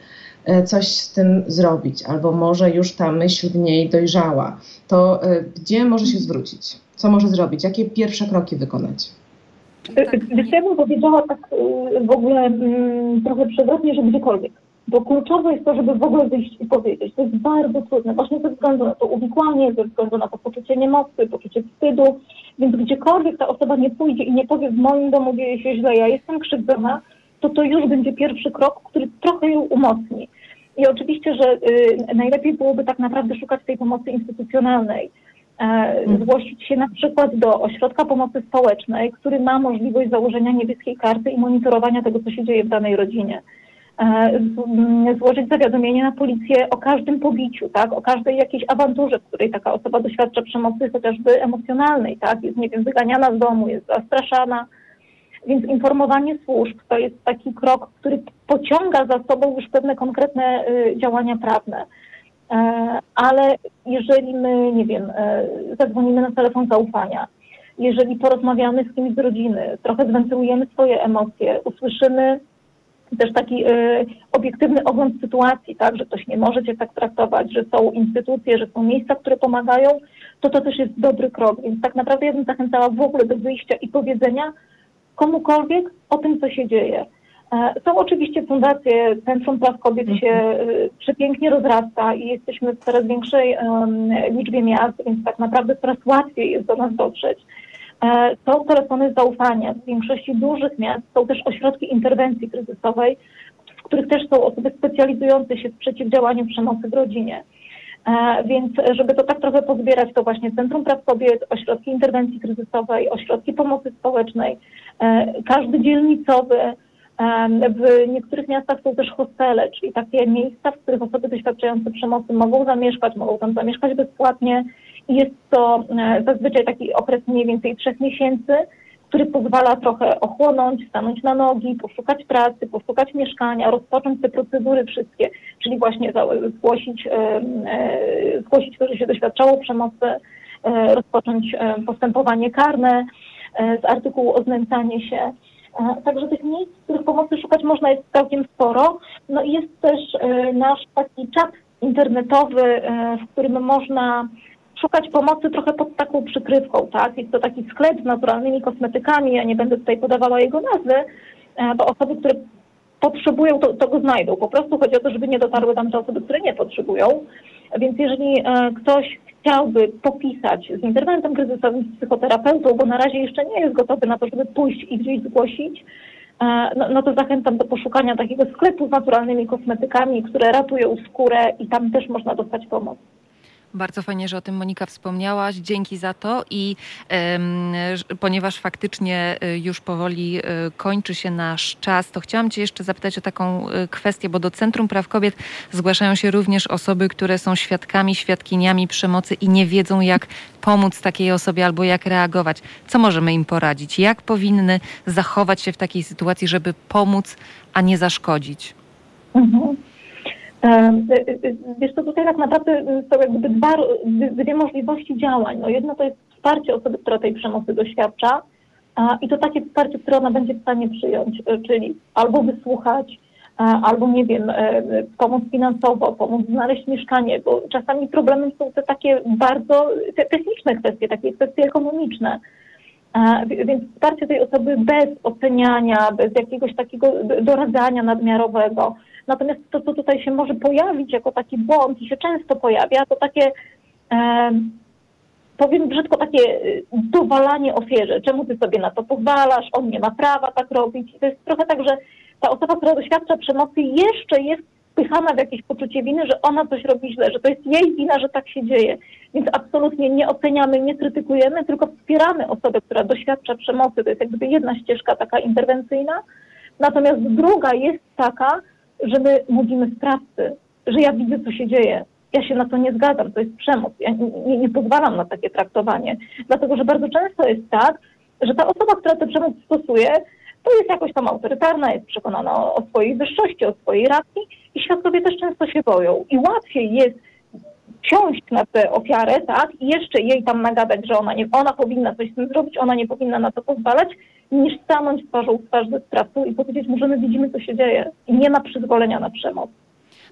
coś z tym zrobić, albo może już ta myśl w niej dojrzała, to gdzie może się zwrócić? Co może zrobić? Jakie pierwsze kroki wykonać? Wiesz, ja bym powiedziała tak w ogóle trochę przewrotnie, że gdziekolwiek. Bo kluczowe jest to, żeby w ogóle wyjść i powiedzieć. To jest bardzo trudne, właśnie ze względu na to uwikłanie, ze względu na to poczucie niemocy, poczucie wstydu. Więc gdziekolwiek ta osoba nie pójdzie i nie powie, w moim domu dzieje się źle, ja jestem krzywdzona, to już będzie pierwszy krok, który trochę ją umocni. I oczywiście, że najlepiej byłoby tak naprawdę szukać tej pomocy instytucjonalnej. Zgłosić się na przykład do Ośrodka Pomocy Społecznej, który ma możliwość założenia niebieskiej karty i monitorowania tego, co się dzieje w danej rodzinie. Złożyć zawiadomienie na policję o każdym pobiciu, tak? O każdej jakiejś awanturze, w której taka osoba doświadcza przemocy chociażby emocjonalnej, tak? Jest, nie wiem, wyganiana z domu, jest zastraszana. Więc informowanie służb to jest taki krok, który pociąga za sobą już pewne konkretne działania prawne. Ale jeżeli my, nie wiem, zadzwonimy na telefon zaufania, jeżeli porozmawiamy z kimś z rodziny, trochę zwentylujemy swoje emocje, usłyszymy też taki obiektywny ogląd sytuacji, tak, że ktoś nie może cię tak traktować, że są instytucje, że są miejsca, które pomagają, to też jest dobry krok. Więc tak naprawdę ja bym zachęcała w ogóle do wyjścia i powiedzenia komukolwiek o tym, co się dzieje. Są oczywiście fundacje, Centrum Praw Kobiet się przepięknie rozrasta i jesteśmy w coraz większej liczbie miast, więc tak naprawdę coraz łatwiej jest do nas dotrzeć. Są telefony zaufania. W większości dużych miast są też ośrodki interwencji kryzysowej, w których też są osoby specjalizujące się w przeciwdziałaniu przemocy w rodzinie. Więc żeby to tak trochę pozbierać, to właśnie Centrum Praw Kobiet, ośrodki interwencji kryzysowej, ośrodki pomocy społecznej, każdy dzielnicowy. W niektórych miastach są też hostele, czyli takie miejsca, w których osoby doświadczające przemocy mogą tam zamieszkać bezpłatnie. Jest to zazwyczaj taki okres mniej więcej 3 miesięcy, który pozwala trochę ochłonąć, stanąć na nogi, poszukać pracy, poszukać mieszkania, rozpocząć te procedury wszystkie, czyli właśnie zgłosić to, że się doświadczało przemocy, rozpocząć postępowanie karne z artykułu o znęcanie się. Także tych miejsc, w których pomocy szukać można, jest całkiem sporo. No i jest też nasz taki czat internetowy, w którym można szukać pomocy trochę pod taką przykrywką, tak? Jest to taki sklep z naturalnymi kosmetykami, ja nie będę tutaj podawała jego nazwy, bo osoby, które potrzebują, to go znajdą. Po prostu chodzi o to, żeby nie dotarły tam te osoby, które nie potrzebują. Więc jeżeli ktoś chciałby popisać z interwentem kryzysowym, z psychoterapeutą, bo na razie jeszcze nie jest gotowy na to, żeby pójść i gdzieś zgłosić, no to zachęcam do poszukania takiego sklepu z naturalnymi kosmetykami, które ratują skórę i tam też można dostać pomoc. Bardzo fajnie, że o tym Monika wspomniałaś. Dzięki za to i ponieważ faktycznie już powoli kończy się nasz czas, to chciałam Cię jeszcze zapytać o taką kwestię, bo do Centrum Praw Kobiet zgłaszają się również osoby, które są świadkami, świadkiniami przemocy i nie wiedzą, jak pomóc takiej osobie albo jak reagować. Co możemy im poradzić? Jak powinny zachować się w takiej sytuacji, żeby pomóc, a nie zaszkodzić? Mhm. Wiesz co, tutaj tak naprawdę są jakby dwie możliwości działań. No jedno to jest wsparcie osoby, która tej przemocy doświadcza i to takie wsparcie, które ona będzie w stanie przyjąć, czyli albo wysłuchać, albo nie wiem, pomóc finansowo, pomóc znaleźć mieszkanie, bo czasami problemem są te takie bardzo techniczne kwestie, takie kwestie ekonomiczne. Więc wsparcie tej osoby bez oceniania, bez jakiegoś takiego doradzania nadmiarowego. Natomiast to, co tutaj się może pojawić jako taki błąd i się często pojawia, to takie, powiem brzydko, takie dowalanie ofierze. Czemu ty sobie na to pozwalasz? On nie ma prawa tak robić. I to jest trochę tak, że ta osoba, która doświadcza przemocy, jeszcze jest wpychana w jakieś poczucie winy, że ona coś robi źle, że to jest jej wina, że tak się dzieje. Więc absolutnie nie oceniamy, nie krytykujemy, tylko wspieramy osobę, która doświadcza przemocy. To jest jakby jedna ścieżka taka interwencyjna. Natomiast druga jest taka, że my mówimy sprawcy, że ja widzę, co się dzieje. Ja się na to nie zgadzam, to jest przemoc. Ja nie pozwalam na takie traktowanie. Dlatego, że bardzo często jest tak, że ta osoba, która tę przemoc stosuje, to jest jakoś tam autorytarna, jest przekonana o swojej wyższości, o swojej racji i świadkowie też często się boją. I łatwiej jest wsiąść na tę ofiarę, tak, i jeszcze jej tam nagadać, że ona powinna coś z tym zrobić, ona nie powinna na to pozwalać, niż stanąć twarzą w twarz ze sprawcą i powiedzieć mu, że my widzimy, co się dzieje i nie ma przyzwolenia na przemoc.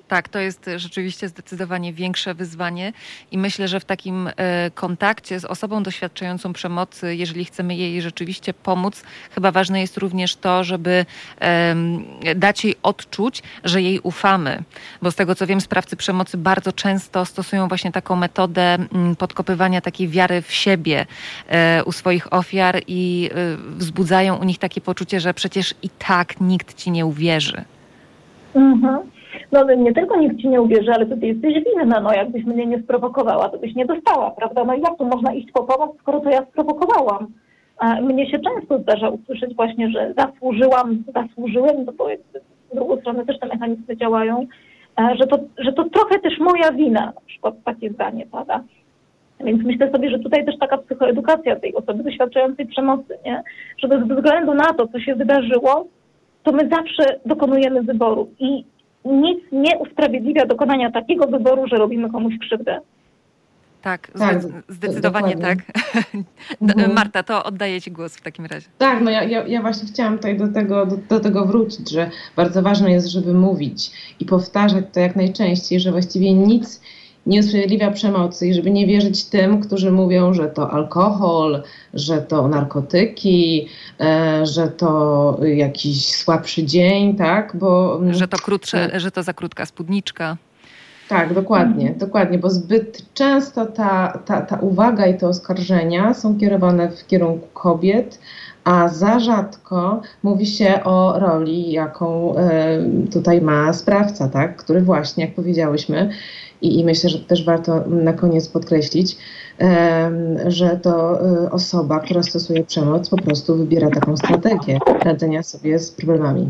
Tak, to jest rzeczywiście zdecydowanie większe wyzwanie i myślę, że w takim kontakcie z osobą doświadczającą przemocy, jeżeli chcemy jej rzeczywiście pomóc, chyba ważne jest również to, żeby dać jej odczuć, że jej ufamy. Bo z tego, co wiem, sprawcy przemocy bardzo często stosują właśnie taką metodę podkopywania takiej wiary w siebie u swoich ofiar i wzbudzają u nich takie poczucie, że przecież i tak nikt ci nie uwierzy. Mhm. No nie tylko nikt ci nie uwierzy, ale to ty jesteś winna, no jakbyś mnie nie sprowokowała, to byś nie dostała, prawda? No i jak tu można iść po pomoc, skoro to ja sprowokowałam? Mnie się często zdarza usłyszeć właśnie, że zasłużyłem, bo z drugiej strony też te mechanizmy działają, że to trochę też moja wina, na przykład takie zdanie pada. Więc myślę sobie, że tutaj też taka psychoedukacja tej osoby doświadczającej przemocy, nie? Żeby bez względu na to, co się wydarzyło, to my zawsze dokonujemy wyboru i nic nie usprawiedliwia dokonania takiego wyboru, że robimy komuś krzywdę. Tak, zdecydowanie tak. Marta, to oddaję Ci głos w takim razie. Tak, no ja właśnie chciałam tutaj do tego wrócić, że bardzo ważne jest, żeby mówić i powtarzać to jak najczęściej, że właściwie nic nie usprawiedliwia przemocy i żeby nie wierzyć tym, którzy mówią, że to alkohol, że to narkotyki, że to jakiś słabszy dzień, tak? Bo, że to za krótka spódniczka. Tak, dokładnie, bo zbyt często ta uwaga i te oskarżenia są kierowane w kierunku kobiet, a za rzadko mówi się o roli, jaką tutaj ma sprawca, tak? Który właśnie, jak powiedziałyśmy, i myślę, że też warto na koniec podkreślić, że to osoba, która stosuje przemoc, po prostu wybiera taką strategię radzenia sobie z problemami.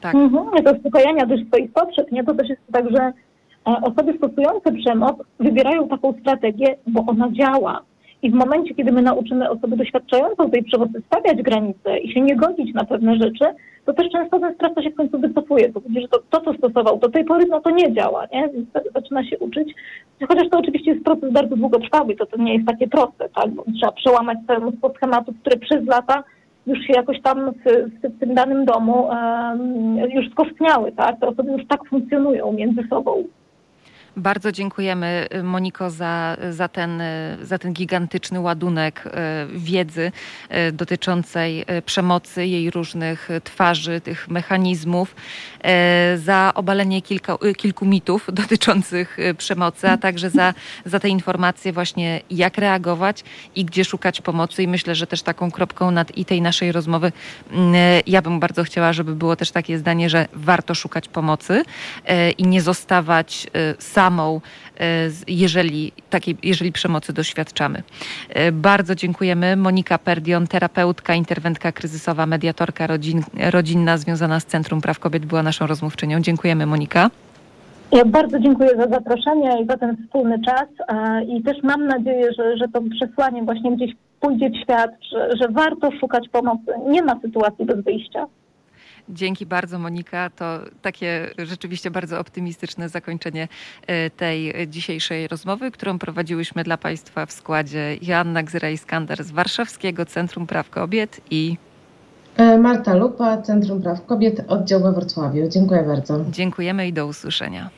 Tak. Mhm, do uspokajania też swoich potrzeb, nie? To też jest tak, że osoby stosujące przemoc wybierają taką strategię, bo ona działa. I w momencie, kiedy my nauczymy osobę doświadczającą tej przemocy stawiać granice i się nie godzić na pewne rzeczy, to też często ten sprawca się w końcu wycofuje, bo widzi, że to, co stosował do tej pory, no to nie działa, nie? Więc zaczyna się uczyć. Chociaż to oczywiście jest proces bardzo długotrwały, to nie jest takie proste, tak? Bo trzeba przełamać całe mnóstwo schematów, które przez lata już się jakoś tam w tym danym domu już skostniały, tak? Te osoby już tak funkcjonują między sobą. Bardzo dziękujemy, Moniko, za ten gigantyczny ładunek wiedzy dotyczącej przemocy, jej różnych twarzy, tych mechanizmów, za obalenie kilku mitów dotyczących przemocy, a także za te informacje właśnie, jak reagować i gdzie szukać pomocy. I myślę, że też taką kropką nad i tej naszej rozmowy ja bym bardzo chciała, żeby było też takie zdanie, że warto szukać pomocy i nie zostawać samą, jeżeli przemocy doświadczamy. Bardzo dziękujemy. Monika Perdion, terapeutka, interwentka kryzysowa, mediatorka rodzinna związana z Centrum Praw Kobiet była naszą rozmówczynią. Dziękujemy, Monika. Ja bardzo dziękuję za zaproszenie i za ten wspólny czas i też mam nadzieję, że to przesłanie właśnie gdzieś pójdzie w świat, że warto szukać pomocy. Nie ma sytuacji bez wyjścia. Dzięki bardzo, Monika. To takie rzeczywiście bardzo optymistyczne zakończenie tej dzisiejszej rozmowy, którą prowadziłyśmy dla Państwa w składzie Joanna Gzyra-Iskandar z Warszawskiego Centrum Praw Kobiet i Marta Lupa, Centrum Praw Kobiet, oddział we Wrocławiu. Dziękuję bardzo. Dziękujemy i do usłyszenia.